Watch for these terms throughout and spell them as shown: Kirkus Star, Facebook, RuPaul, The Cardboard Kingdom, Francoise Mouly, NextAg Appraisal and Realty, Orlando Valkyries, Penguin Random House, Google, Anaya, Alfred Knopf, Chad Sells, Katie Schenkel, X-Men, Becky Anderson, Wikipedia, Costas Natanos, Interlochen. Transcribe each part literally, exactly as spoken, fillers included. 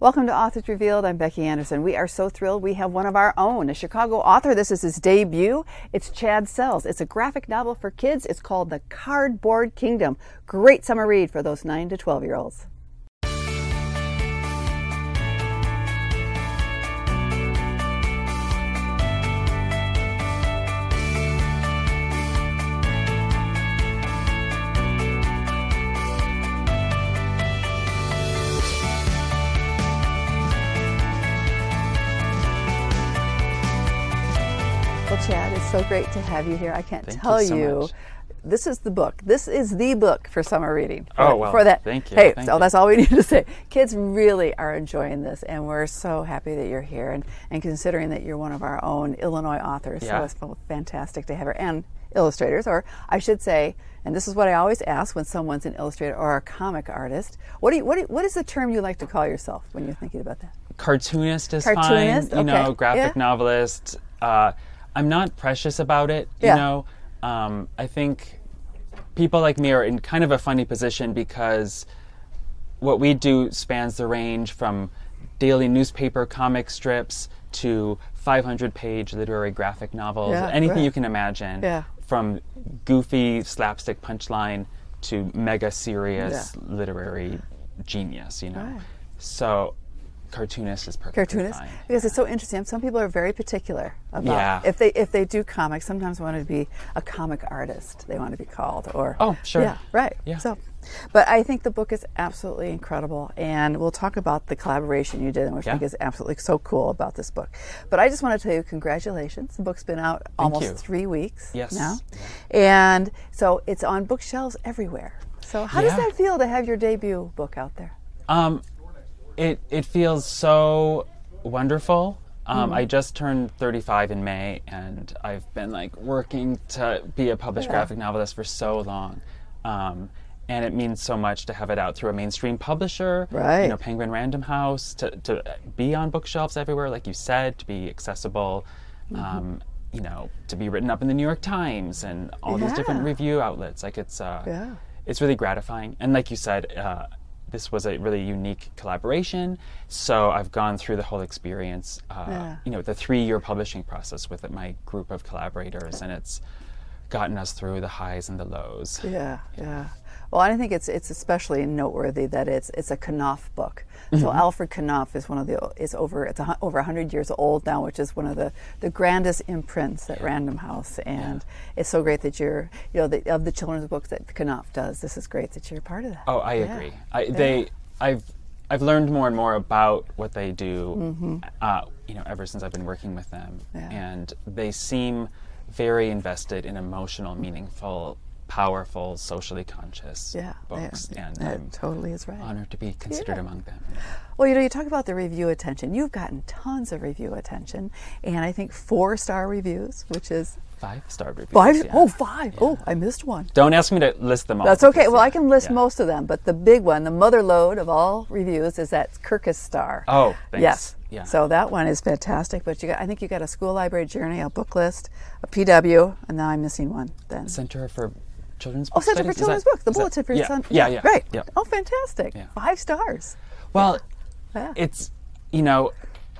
Welcome to Authors Revealed. I'm Becky Anderson. We are so thrilled we have one of our own, a Chicago author. This is his debut. It's Chad Sells. It's a graphic novel for kids. It's called The Cardboard Kingdom. Great summer read for those nine to twelve year olds. Chad, it's so great to have you here. I can't thank tell you, so you this is the book. This is the book for summer reading. For, oh, well, for that. Thank you. Hey, thank so you. That's all we need to say. Kids really are enjoying this, and we're so happy that you're here, and, and considering that you're one of our own Illinois authors, yeah. So it's fantastic to have her, and illustrators, or I should say, and this is what I always ask when someone's an illustrator or a comic artist, what do you, what, do you, what is the term you like to call yourself when you're thinking about that? Cartoonist is Cartoonist? fine. You okay. know, graphic yeah. novelist. Uh, I'm not precious about it, you yeah. know. Um, I think people like me are in kind of a funny position because what we do spans the range from daily newspaper comic strips to five hundred page literary graphic novels, yeah, anything right. you can imagine, yeah. from goofy slapstick punchline to mega serious yeah. literary genius, you know. Right. So. Cartoonist is perfect. Cartoonist, fine. Because yeah. it's so interesting. Some people are very particular about yeah. if they if they do comics. Sometimes want to be a comic artist. They want to be called or oh sure yeah right yeah. So, but I think the book is absolutely incredible, and we'll talk about the collaboration you did, which yeah. I think is absolutely so cool about this book. But I just want to tell you congratulations. The book's been out Thank almost you. three weeks yes. now, yeah. and so it's on bookshelves everywhere. So how yeah. does that feel to have your debut book out there? Um. It it feels so wonderful. Um, mm-hmm. I just turned thirty-five in May, and I've been like working to be a published yeah. graphic novelist for so long, um, and it means so much to have it out through a mainstream publisher, right. you know, Penguin Random House, to to be on bookshelves everywhere, like you said, to be accessible, mm-hmm. um, you know, to be written up in the New York Times and all yeah. these different review outlets. Like it's uh, yeah. it's really gratifying, and like you said. Uh, This was a really unique collaboration, so I've gone through the whole experience, uh, yeah. you know, the three-year publishing process with my group of collaborators, and it's gotten us through the highs and the lows. Yeah, yeah. yeah. Well, I think it's it's especially noteworthy that it's it's a Knopf book. Mm-hmm. So Alfred Knopf is one of the is over it's a, over one hundred years old now, which is one of the, the grandest imprints at yeah. Random House, and yeah. it's so great that you're you know the, of the children's books that Knopf does. This is great that you're part of that. Oh, I yeah. agree. I, yeah. They I've I've learned more and more about what they do. Mm-hmm. uh, you know, ever since I've been working with them, yeah. and they seem very invested in emotional, meaningful. Powerful, socially conscious yeah, books, yeah, and that I'm totally is right. honored to be considered yeah. among them. Well, you know, you talk about the review attention. You've gotten tons of review attention, and I think four-star reviews, which is five-star reviews. Five? Yeah. Oh, five! Yeah. Oh, I missed one. Don't ask me to list them all. That's okay. Well, yeah. I can list yeah. most of them, but the big one, the mother load of all reviews, is that Kirkus Star. Oh, thanks. Yes. Yeah. So that one is fantastic, but you got, I think you got a school library journey, a book list, a P W, and now I'm missing one. Then Center for. Children's oh, Center for Children's Books, the Bulletin for your yeah, son. Yeah, yeah, yeah. Great. Yeah. Oh, fantastic. Yeah. Five stars. Well, yeah. it's, you know,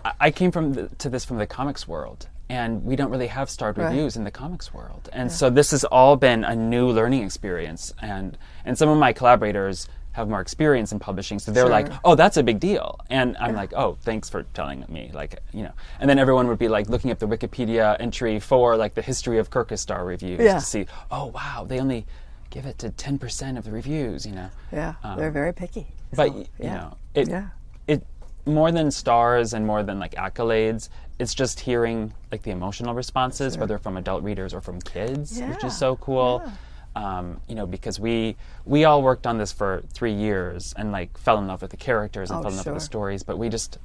I, I came from the, to this from the comics world, and we don't really have starred right. reviews in the comics world. And yeah. so this has all been a new learning experience. And, and some of my collaborators have more experience in publishing, so they're sure. like, oh, that's a big deal. And I'm yeah. like, oh, thanks for telling me. Like, you know. And then everyone would be like looking up the Wikipedia entry for like the history of Kirkus Star reviews yeah. to see, oh, wow, they only give it to ten percent of the reviews, you know. Yeah, um, they're very picky. But, so, you yeah. know, it, yeah. it more than stars and more than like accolades, it's just hearing like the emotional responses, sure. whether from adult readers or from kids, yeah. which is so cool. Yeah. Um, you know, because we we all worked on this for three years and like fell in love with the characters and oh, fell in love sure. with the stories, but we just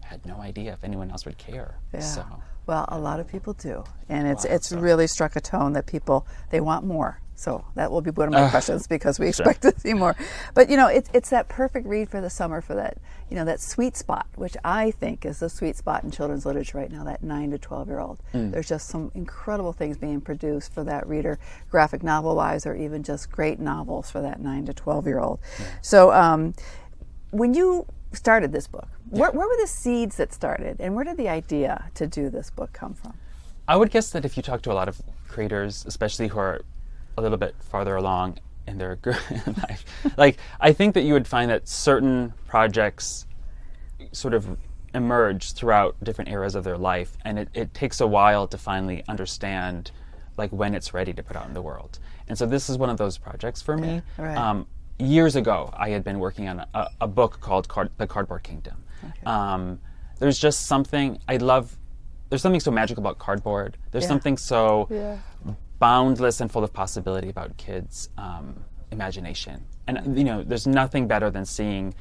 had no idea if anyone else would care. Yeah. So, well, a lot of people do, and it's it's stuff. really struck a tone that people they want more. So that will be one of my uh, questions because we expect sure. to see more. But you know, it's it's that perfect read for the summer for that you know that sweet spot, which I think is the sweet spot in children's literature right now. That nine to twelve year old. Mm. There's just some incredible things being produced for that reader, graphic novel wise, or even just great novels for that nine to twelve year old. Yeah. So um, when you started this book? Where, where were the seeds that started, and where did the idea to do this book come from? I would guess that if you talk to a lot of creators, especially who are a little bit farther along in their life, like, I think that you would find that certain projects sort of emerge throughout different eras of their life, and it, it takes a while to finally understand like when it's ready to put out in the world. And so this is one of those projects for me. Yeah, right. Um, years ago, I had been working on a, a book called Card- The Cardboard Kingdom. Okay. Um, there's just something I love. There's something so magical about cardboard. There's yeah. something so yeah. boundless and full of possibility about kids' um, imagination. And you know, there's nothing better than seeing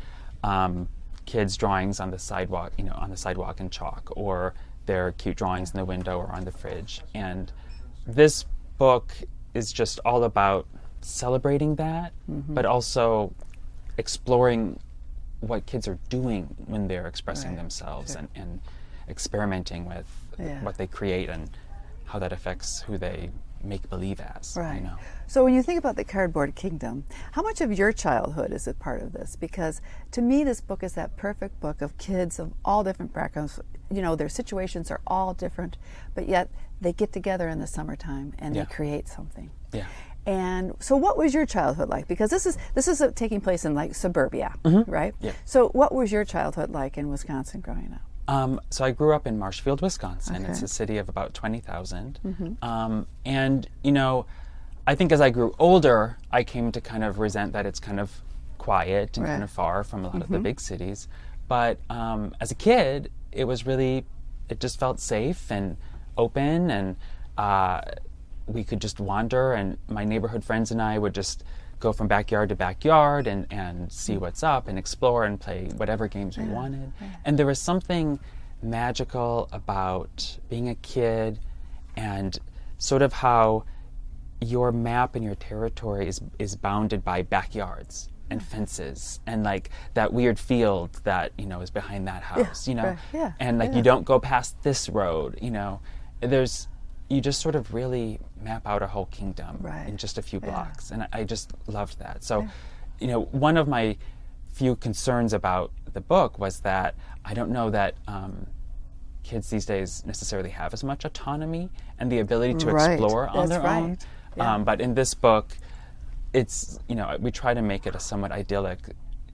um, kids' drawings on the sidewalk, you know, on the sidewalk in chalk, or their cute drawings in the window or on the fridge. And this book is just all about celebrating that, mm-hmm. but also exploring what kids are doing when they're expressing right. themselves sure. and, and experimenting with yeah. what they create and how that affects who they make believe as. Right. You know? So when you think about the Cardboard Kingdom, how much of your childhood is a part of this? Because to me, this book is that perfect book of kids of all different backgrounds. You know, their situations are all different, but yet they get together in the summertime and yeah. they create something. Yeah. And so what was your childhood like? Because this is this is a, taking place in like suburbia, mm-hmm. right? Yeah. So what was your childhood like in Wisconsin growing up? Um, so I grew up in Marshfield, Wisconsin. Okay. It's a city of about twenty thousand. Mm-hmm. Um, and, you know, I think as I grew older, I came to kind of resent that it's kind of quiet and right. kind of far from a lot mm-hmm. of the big cities. But um, as a kid, it was really, it just felt safe and open, and uh, we could just wander, and my neighborhood friends and I would just go from backyard to backyard and, and see what's up and explore and play whatever games we yeah. wanted. Yeah. And there was something magical about being a kid and sort of how your map and your territory is, is bounded by backyards and fences and like that weird field that, you know, is behind that house, yeah. you know, right. yeah. and like yeah. you don't go past this road, you know, there's, you just sort of really map out a whole kingdom right. in just a few blocks. Yeah. And I, I just loved that. So, yeah. you know, one of my few concerns about the book was that I don't know that um, kids these days necessarily have as much autonomy and the ability to right. explore on That's their right. own. Yeah. Um, but in this book, it's, you know, we try to make it a somewhat idyllic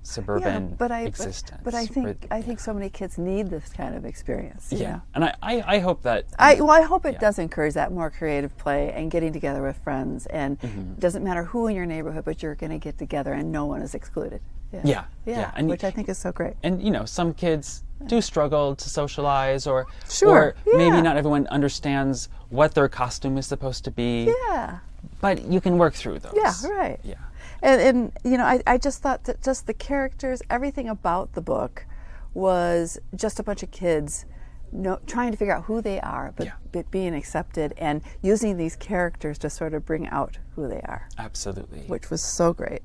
suburban yeah, but I, existence. But, but I think for, I think so many kids need this kind of experience. Yeah, know? and I, I, I hope that... I Well, I hope it yeah. does encourage that more creative play and getting together with friends, and mm-hmm. doesn't matter who in your neighborhood, but you're going to get together and no one is excluded. Yeah, yeah. yeah. yeah. And which I think is so great. And, you know, some kids do struggle to socialize, or, sure. or yeah. maybe not everyone understands what their costume is supposed to be. Yeah. But you can work through those. Yeah, right. Yeah. And, and you know, I, I just thought that just the characters, everything about the book was just a bunch of kids no, trying to figure out who they are, but, yeah. but being accepted and using these characters to sort of bring out who they are. Absolutely. Which was so great.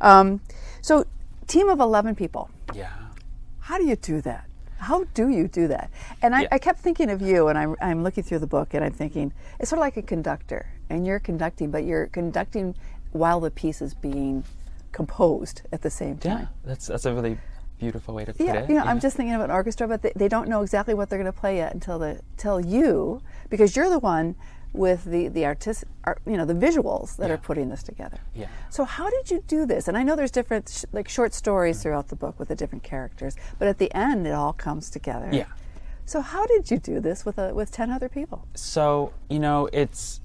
Um, so, team of eleven people. Yeah. How do you do that? How do you do that? And I, yeah. I kept thinking of you, and I'm, I'm looking through the book, and I'm thinking, it's sort of like a conductor, and you're conducting, but you're conducting while the piece is being composed at the same time. Yeah, that's that's a really beautiful way to put yeah, it. You know, yeah. I'm just thinking of an orchestra, but they, they don't know exactly what they're going to play yet until the till you, because you're the one with the the artist, art, you know, the visuals that yeah. are putting this together. Yeah. So how did you do this? And I know there's different sh- like short stories mm-hmm. throughout the book with the different characters, but at the end it all comes together. Yeah. So how did you do this with a, with ten other people? So, you know, it's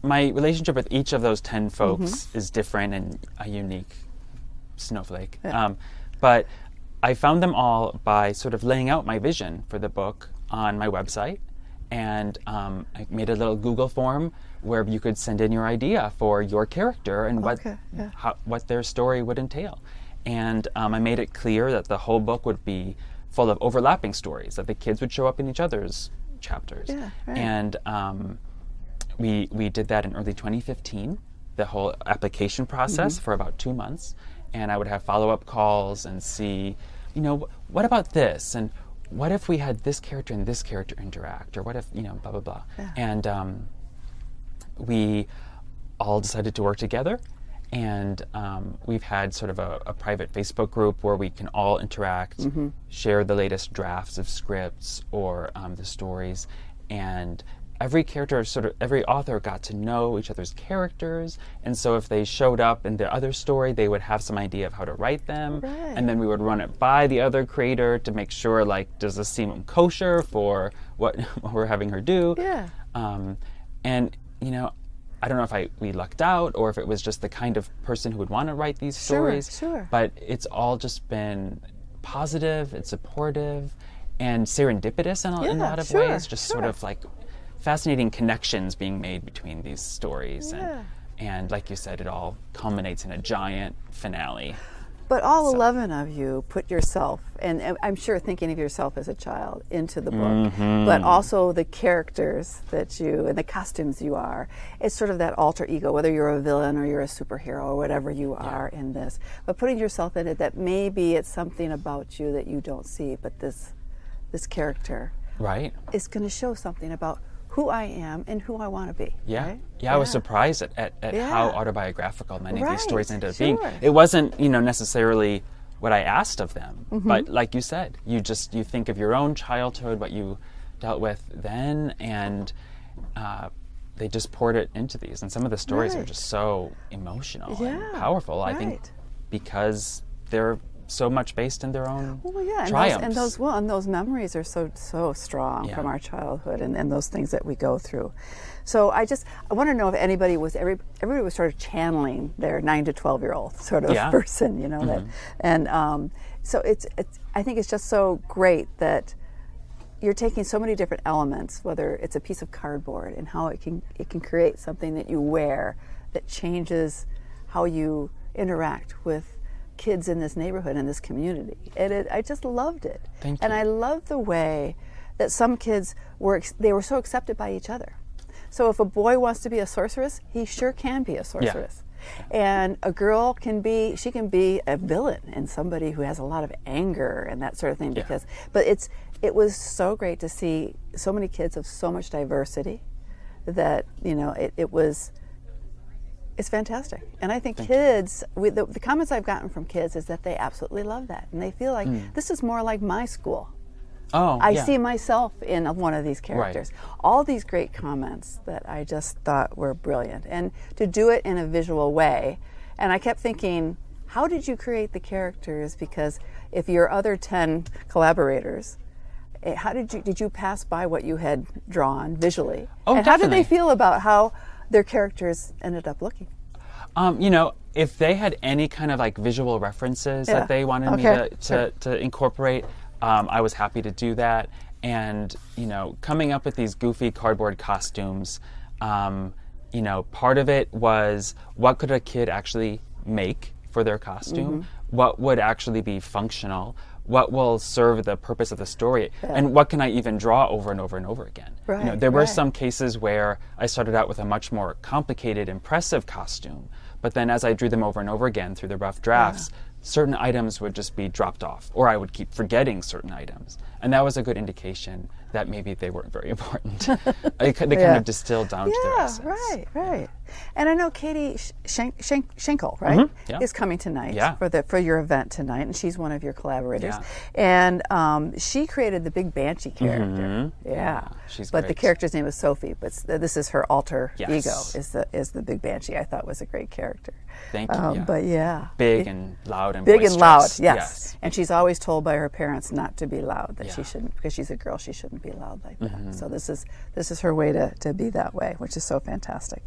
my relationship with each of those ten folks mm-hmm. is different and a unique snowflake. Yeah. Um, but I found them all by sort of laying out my vision for the book on my website. And um, I made a little Google form where you could send in your idea for your character and what okay, yeah. how, what their story would entail. And um, I made it clear that the whole book would be full of overlapping stories, that the kids would show up in each other's chapters. Yeah, right. And um, we we did that in early twenty fifteen, the whole application process mm-hmm. for about two months. And I would have follow-up calls and see, you know, what about this? And what if we had this character and this character interact, or what if, you know, blah, blah, blah. Yeah. And um, we all decided to work together, And um, we've had sort of a, a private Facebook group where we can all interact, mm-hmm. share the latest drafts of scripts or um, the stories. And every character, sort of every author got to know each other's characters. And so if they showed up in the other story, they would have some idea of how to write them. Right. And then we would run it by the other creator to make sure, like, does this seem kosher for what, what we're having her do? Yeah. Um, and, you know, I don't know if I we lucked out or if it was just the kind of person who would want to write these stories. Sure, sure. But it's all just been positive and supportive and serendipitous in a, yeah, in a lot of sure, ways. Just sure. sort of like fascinating connections being made between these stories. Yeah. And, and like you said, it all culminates in a giant finale. But all so. eleven of you put yourself, and, and I'm sure thinking of yourself as a child, into the book, mm-hmm. but also the characters that you, and the costumes you are. It's sort of that alter ego, whether you're a villain or you're a superhero or whatever you are yeah. in this. But putting yourself in it, that maybe it's something about you that you don't see, but this this character right. is going to show something about who I am and who I want to be. Yeah, right? yeah. I was surprised at, at, at yeah. how autobiographical many right. of these stories ended up sure. being. It wasn't, you know, necessarily what I asked of them, mm-hmm. but like you said, you just you think of your own childhood, what you dealt with then, and uh, they just poured it into these. And some of the stories right. are just so emotional yeah. and powerful. Right. I think because they're so much based in their own well, yeah, and triumphs. Those, and those well, and those memories are so so strong yeah. from our childhood and, and those things that we go through. So I just I want to know if anybody was every everybody was sort of channeling their nine to twelve year old sort of yeah. person, you know. Mm-hmm. That, and um, so it's it's I think it's just so great that you're taking so many different elements, whether it's a piece of cardboard and how it can it can create something that you wear that changes how you interact with kids in this neighborhood, in this community. And it, I just loved it. Thank you. And I loved the way that some kids were, they were so accepted by each other. So if a boy wants to be a sorceress, he sure can be a sorceress. Yeah. And a girl can be, she can be a villain and somebody who has a lot of anger and that sort of thing. Yeah. Because, but it's, it was so great to see so many kids of so much diversity that, you know, it, it was, it's fantastic. And I think Thank kids, we, the, the comments I've gotten from kids is that they absolutely love that. And they feel like, mm. this is more like my school. Oh, I yeah. see myself in one of these characters. Right. All these great comments that I just thought were brilliant. And to do it in a visual way. And I kept thinking, how did you create the characters? Because if your other ten collaborators, how did you, did you pass by what you had drawn visually? Oh, and definitely. How did they feel about how their characters ended up looking? Um, you know, if they had any kind of like visual references yeah. that they wanted okay. me to, to, sure. to incorporate, um, I was happy to do that. And, you know, coming up with these goofy cardboard costumes, um, you know, part of it was what could a kid actually make for their costume? Mm-hmm. What would actually be functional? What will serve the purpose of the story, yeah. and what can I even draw over and over and over again? Right, you know, there right. were some cases where I started out with a much more complicated, impressive costume, but then as I drew them over and over again through the rough drafts, yeah. certain items would just be dropped off, or I would keep forgetting certain items. And that was a good indication that maybe they weren't very important. they, they kind yeah. of distilled down yeah, to their essence. Right, right. And I know Katie Schen- Schen- Schenkel, right, mm-hmm. yeah. is coming tonight yeah. for the for your event tonight, and she's one of your collaborators. Yeah. And um, she created the Big Banshee character. Mm-hmm. Yeah. yeah, she's But great. The character's name is Sophie, but this is her alter yes. ego, is the is the Big Banshee. I thought was a great character. Thank you. Um, yeah. But yeah. Big and loud and Big boisterous. and loud, yes. yes. And she's always told by her parents not to be loud, that yeah. she shouldn't, because she's a girl, she shouldn't be loud like that. Mm-hmm. So this is this is her way to, to be that way, which is so fantastic.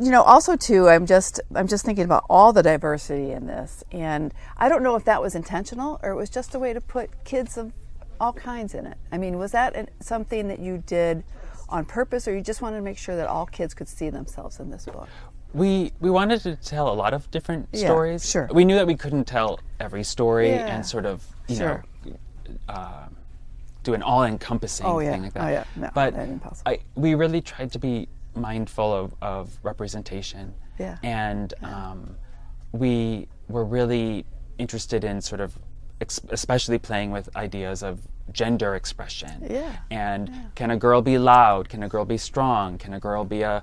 You know, also too, I'm just I'm just thinking about all the diversity in this, and I don't know if that was intentional or it was just a way to put kids of all kinds in it. I mean, was that an, something that you did on purpose, or you just wanted to make sure that all kids could see themselves in this book? We we wanted to tell a lot of different yeah, stories. Sure. We knew that we couldn't tell every story yeah. and sort of you sure. know uh, do an all-encompassing oh, yeah. thing like that. Oh yeah, no, but that's impossible. I, we really tried to be mindful of, of representation, yeah. and um, we were really interested in sort of, ex- especially playing with ideas of gender expression, yeah. and yeah. can a girl be loud? Can a girl be strong? Can a girl be a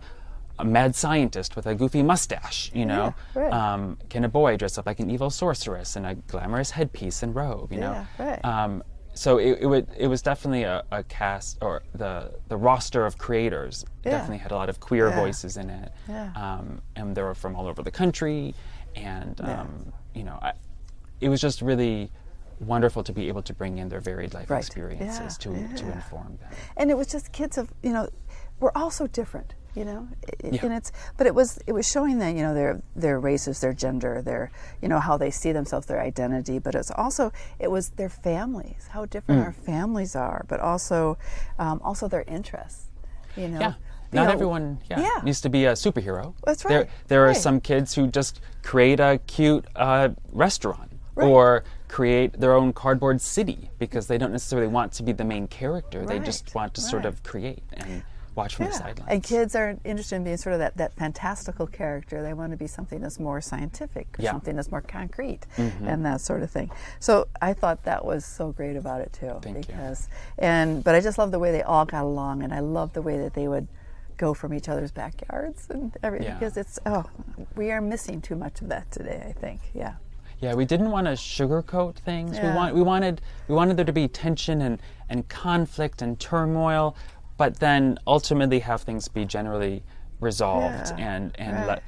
a mad scientist with a goofy mustache, you know? Yeah, right. Um, can a boy dress up like an evil sorceress in a glamorous headpiece and robe, you know? Yeah, right. Um, so it, it, would, it was definitely a, a cast, or the, the roster of creators yeah. definitely had a lot of queer yeah. voices in it. Yeah. Um, and they were from all over the country. And, um, yeah. you know, I, it was just really wonderful to be able to bring in their varied life right. experiences yeah. to, yeah. to inform them. And it was just kids of, you know, we're all so different. You know, it, yeah. and it's but it was it was showing them, you know, their their races, their gender, their, you know, how they see themselves, their identity. But it's also it was their families, how different mm. our families are, but also um, also their interests. You know, yeah. not you know, everyone yeah, yeah. needs to be a superhero. That's right. There, there right. are some kids who just create a cute uh, restaurant right. or create their own cardboard city because they don't necessarily want to be the main character. Right. They just want to right. sort of create and. Watch from yeah. the sidelines. And kids are interested in being sort of that, that fantastical character. They want to be something that's more scientific, or yeah. something that's more concrete, mm-hmm. and that sort of thing. So I thought that was so great about it too. Thank because, you. And but I just love the way they all got along, and I love the way that they would go from each other's backyards and everything. Yeah. Because it's oh, we are missing too much of that today. I think, yeah. Yeah, we didn't want to sugarcoat things. Yeah. We want we wanted we wanted there to be tension and and conflict and turmoil. But then ultimately have things be generally resolved, yeah, and, and right. let,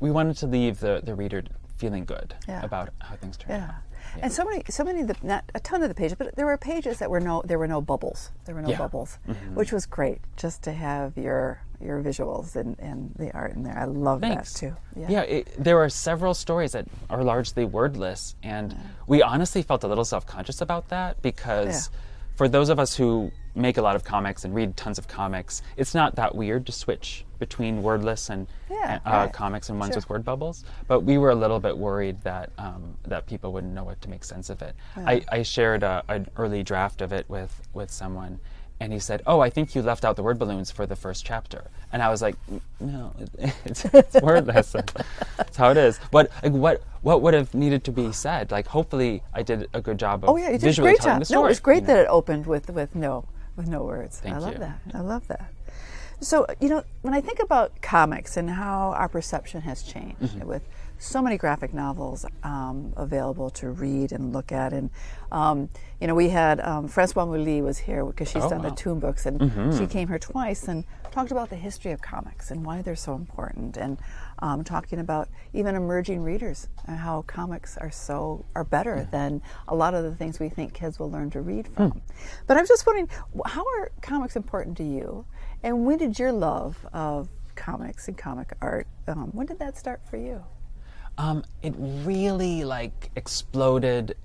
we wanted to leave the, the reader feeling good yeah. about how things turned yeah. out. Yeah. And so many, so many, of the, not a ton of the pages, but there were pages that were no, there were no bubbles. There were no yeah. bubbles, mm-hmm. which was great, just to have your your visuals and, and the art in there. I love Thanks. that too. Yeah, yeah it, there are several stories that are largely wordless, and yeah. we honestly felt a little self-conscious about that because yeah. for those of us who make a lot of comics and read tons of comics, it's not that weird to switch between wordless and yeah, uh, right. comics and ones sure. with word bubbles. But we were a little bit worried that um, that people wouldn't know what to make sense of it. Yeah. I, I shared a, an early draft of it with, with someone, and he said, oh, I think you left out the word balloons for the first chapter. And I was like, no, it's, it's wordless. That's how it is. What, like, what what would have needed to be said? Like, hopefully I did a good job of oh, yeah, visually telling job. the story. No, it was great you know? that it opened with, with no. With no words. Thank I love you. that. I love that. So, you know, when I think about comics and how our perception has changed mm-hmm. with so many graphic novels um, available to read and look at, and um, you know, we had um, Francoise Mouly was here because she's oh, done wow. the Toon Books, and mm-hmm. she came here twice and talked about the history of comics and why they're so important, and um, talking about even emerging readers and how comics are so are better yeah. than a lot of the things we think kids will learn to read from. Mm. But I'm just wondering, how are comics important to you, and when did your love of comics and comic art um, when did that start for you? Um, it really like exploded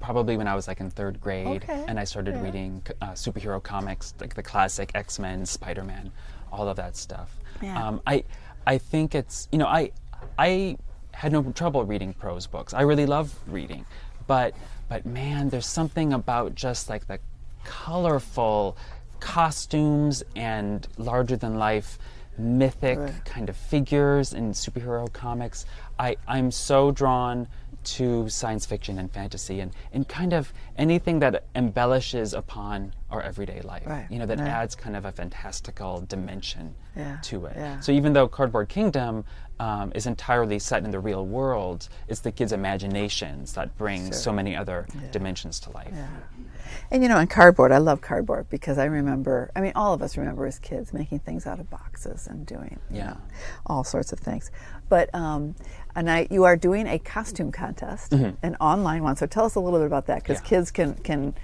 probably when I was like in third grade okay. and I started yeah. reading uh, superhero comics, like the classic X-Men, Spider-Man, all of that stuff. Yeah. Um, I I think it's, you know, I I had no trouble reading prose books. I really love reading, but but man, there's something about just like the colorful costumes and larger than life mythic right. kind of figures in superhero comics. I, I'm so drawn to science fiction and fantasy and, and kind of anything that embellishes upon our everyday life, right. you know, that right. adds kind of a fantastical dimension yeah. to it. Yeah. So even though Cardboard Kingdom um, is entirely set in the real world, it's the kids' imaginations that bring sure. so many other yeah. dimensions to life. Yeah. And you know, in cardboard, I love cardboard because I remember, I mean, all of us remember as kids making things out of boxes and doing yeah. know, all sorts of things. But um, and I, you are doing a costume contest, mm-hmm. an online one. So tell us a little bit about that, because yeah. kids can can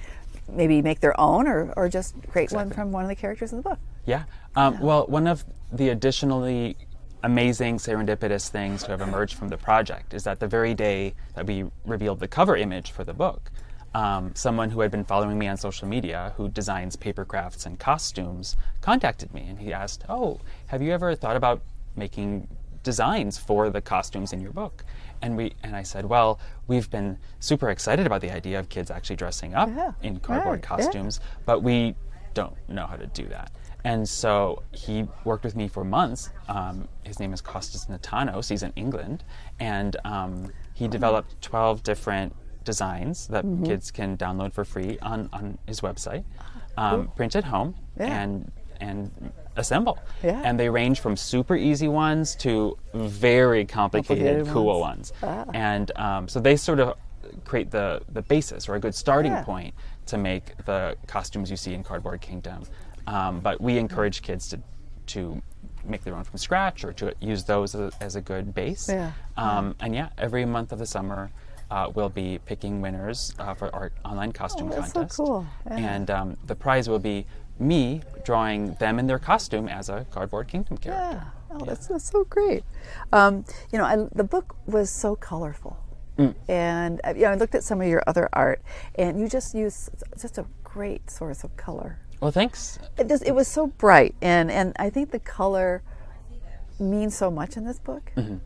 maybe make their own or, or just create exactly. one from one of the characters in the book. Yeah. Um, yeah. Well, one of the additionally amazing serendipitous things to have emerged from the project is that the very day that we revealed the cover image for the book, Um, someone who had been following me on social media, who designs paper crafts and costumes, contacted me, and he asked, oh, have you ever thought about making designs for the costumes in your book? And we and I said, well, we've been super excited about the idea of kids actually dressing up yeah. in cardboard right. costumes, yeah. but we don't know how to do that. And so he worked with me for months. Um, his name is Costas Natanos. He's in England, and um, he developed twelve different designs that mm-hmm. kids can download for free on, on his website, um, cool. print at home, yeah. and and assemble. Yeah. And they range from super easy ones to very complicated, complicated cool ones. ones. Ah. And um, so they sort of create the, the basis or a good starting yeah. point to make the costumes you see in Cardboard Kingdom. Um, but we encourage kids to, to make their own from scratch or to use those as a, as a good base. Yeah. Um, and yeah, every month of the summer, Uh, we'll be picking winners uh, for our online costume oh, that's contest. So cool. Yeah. And um, the prize will be me drawing them in their costume as a Cardboard Kingdom character. Yeah. Oh, yeah. That's, that's so great. Um, you know, I, the book was so colorful. Mm. And you know, I looked at some of your other art, and you just used just a great source of color. Well, thanks. It, just, it was so bright, and, and I think the color means so much in this book. Mm-hmm.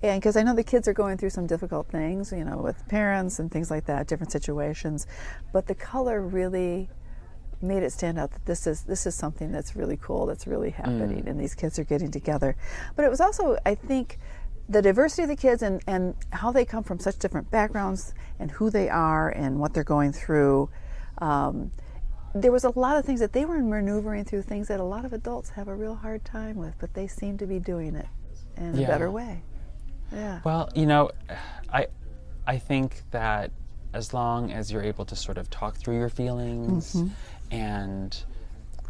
And because I know the kids are going through some difficult things, you know, with parents and things like that, different situations, but the color really made it stand out that this is this is something that's really cool, that's really happening, mm. and these kids are getting together. But it was also, I think, the diversity of the kids and, and how they come from such different backgrounds and who they are and what they're going through. Um, there was a lot of things that they were maneuvering through, things that a lot of adults have a real hard time with, but they seem to be doing it in yeah. a better way. Yeah. Well, you know, I I think that as long as you're able to sort of talk through your feelings mm-hmm. and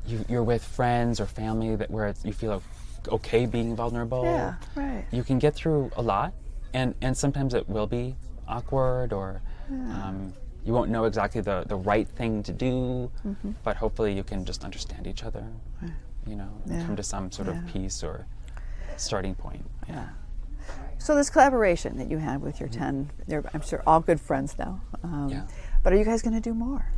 you, you're with friends or family that where it's, you feel okay being vulnerable, yeah, right. you can get through a lot. And, and sometimes it will be awkward or yeah. um, you won't know exactly the, the right thing to do, mm-hmm. but hopefully you can just understand each other, right. you know, yeah. come to some sort yeah. of peace or starting point. Yeah. yeah. So this collaboration that you had with your ten, they're, I'm sure, all good friends now. Um, yeah. But are you guys going to do more?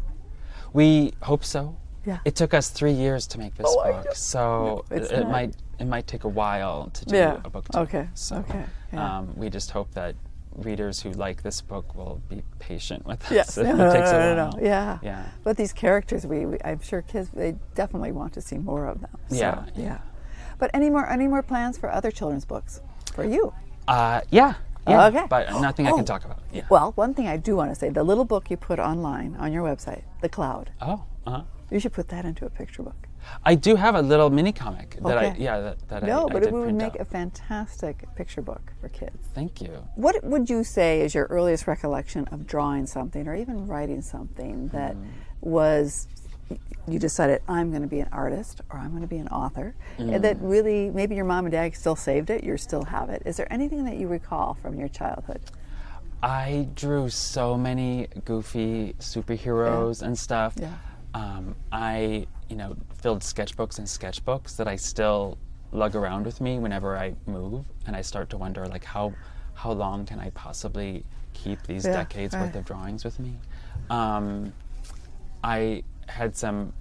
We hope so. Yeah. It took us three years to make this oh, book, so it, it might it might take a while to do yeah. a book. Tour. Okay. So okay. Yeah. Um, we just hope that readers who like this book will be patient with us. Yes. It no, no, takes no, no, a while. No, no. Yeah. Yeah. But these characters, we, we I'm sure kids they definitely want to see more of them. So, yeah. yeah. Yeah. But any more any more plans for other children's books for you? Uh, yeah, yeah. Okay. But nothing I can oh. talk about. Yeah. Well, one thing I do want to say, the little book you put online on your website, The Cloud. Oh, uh-huh. You should put that into a picture book. I do have a little mini comic okay. that I, yeah, that, that no, I, I did print out. No, but it would make a fantastic picture book for kids. Thank you. What would you say is your earliest recollection of drawing something or even writing something that mm. was, you decided, I'm going to be an artist or I'm going to be an author, mm. and that really, maybe your mom and dad still saved it, you still have it. Is there anything that you recall from your childhood? I drew so many goofy superheroes yeah. and stuff. Yeah. Um, I, you know, filled sketchbooks and sketchbooks that I still lug around with me whenever I move, and I start to wonder, like, how, how long can I possibly keep these yeah, decades right. worth of drawings with me? Um, I... had some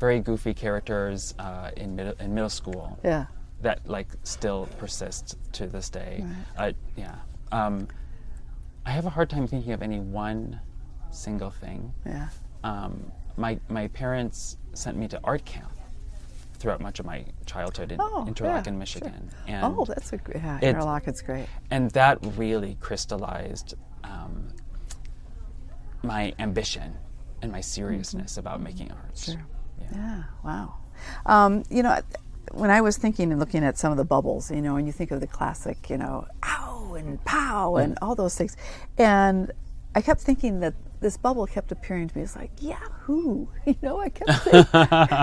very goofy characters uh, in, middle, in middle school yeah. that like still persist to this day. Right. Uh, yeah, um, I have a hard time thinking of any one single thing. Yeah. Um, my my parents sent me to art camp throughout much of my childhood in oh, Interlochen, yeah, Michigan. Sure. And oh, that's a yeah, it, Interlochen's great. And that really crystallized um, my ambition and my seriousness mm-hmm. about making art. Sure. Yeah. yeah, wow. Um, you know, when I was thinking and looking at some of the bubbles, you know, and you think of the classic, you know, ow and pow and all those things. And I kept thinking that this bubble kept appearing to me. It's like, yeah, who? You know, I kept saying,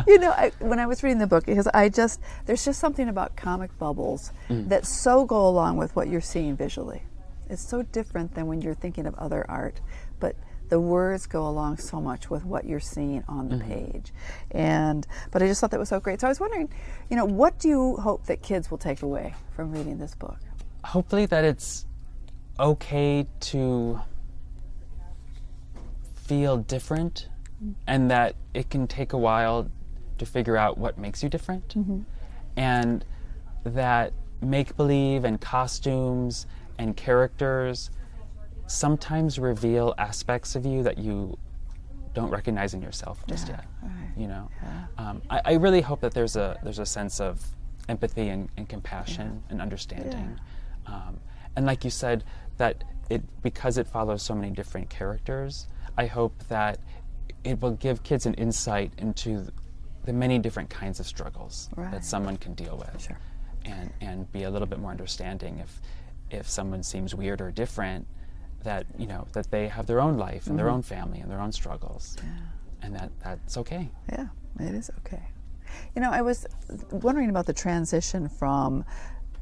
you know, I, when I was reading the book, because I just, there's just something about comic bubbles mm. that so go along with what you're seeing visually. It's so different than when you're thinking of other art, but the words go along so much with what you're seeing on the mm-hmm. page. And, but I just thought that was so great. So I was wondering, you know, what do you hope that kids will take away from reading this book? Hopefully that it's okay to feel different mm-hmm. and that it can take a while to figure out what makes you different. Mm-hmm. And that make-believe and costumes and characters sometimes reveal aspects of you that you don't recognize in yourself just yeah, yet. Right. You know, yeah. um, I, I really hope that there's a there's a sense of empathy and, and compassion yeah. and understanding, yeah. um, and like you said, that it because it follows so many different characters. I hope that it will give kids an insight into the many different kinds of struggles right. that someone can deal with, sure. and and be a little bit more understanding if if someone seems weird or different, that you know that they have their own life and mm-hmm. their own family and their own struggles, yeah. and that that's okay. Yeah, it is okay. You know, I was wondering about the transition from,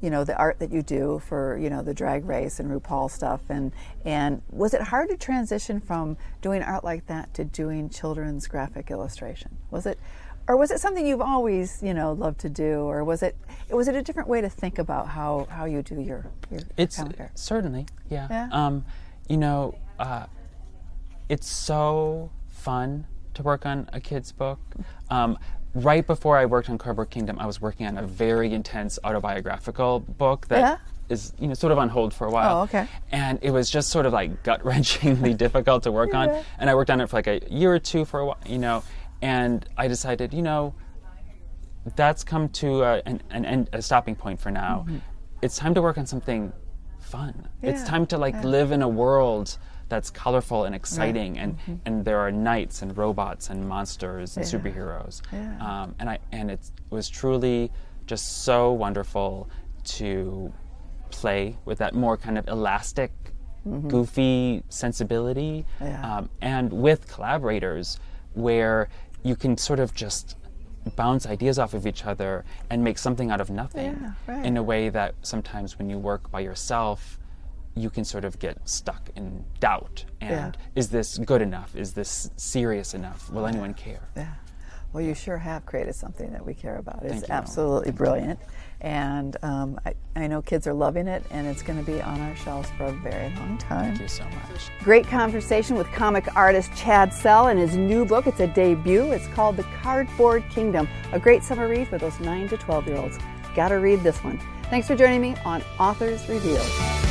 you know, the art that you do for, you know, the drag race and RuPaul stuff, and and was it hard to transition from doing art like that to doing children's graphic illustration? Was it, or was it something you've always, you know, loved to do, or was it was it a different way to think about how how you do your your it's calendar? Certainly, yeah. yeah? Um, you know, uh, it's so fun to work on a kid's book. Um, Right before I worked on Cardboard Kingdom, I was working on a very intense autobiographical book that yeah. is, you know, sort of on hold for a while. Oh, okay. And it was just sort of like gut-wrenchingly difficult to work yeah. on. And I worked on it for like a year or two for a while, you know. And I decided, you know, that's come to a, an, an, a stopping point for now. Mm-hmm. It's time to work on something fun. Yeah. It's time to like yeah. live in a world that's colorful and exciting, right. and, mm-hmm. and there are knights and robots and monsters and yeah. superheroes. Yeah. Um, and I and it was truly just so wonderful to play with that more kind of elastic, mm-hmm. goofy sensibility, yeah. um, and with collaborators where you can sort of just bounce ideas off of each other and make something out of nothing, yeah, right. in a way that sometimes when you work by yourself, you can sort of get stuck in doubt. And yeah. is this good enough? Is this serious enough? Will anyone care? Yeah. Well, you sure have created something that we care about. It's Thank absolutely you. brilliant. And um, I, I know kids are loving it, and it's going to be on our shelves for a very long time. Thank you so much. Great conversation with comic artist Chad Sells and his new book. It's a debut. It's called The Cardboard Kingdom, a great summer read for those nine to twelve-year-olds. Got to read this one. Thanks for joining me on Authors Revealed.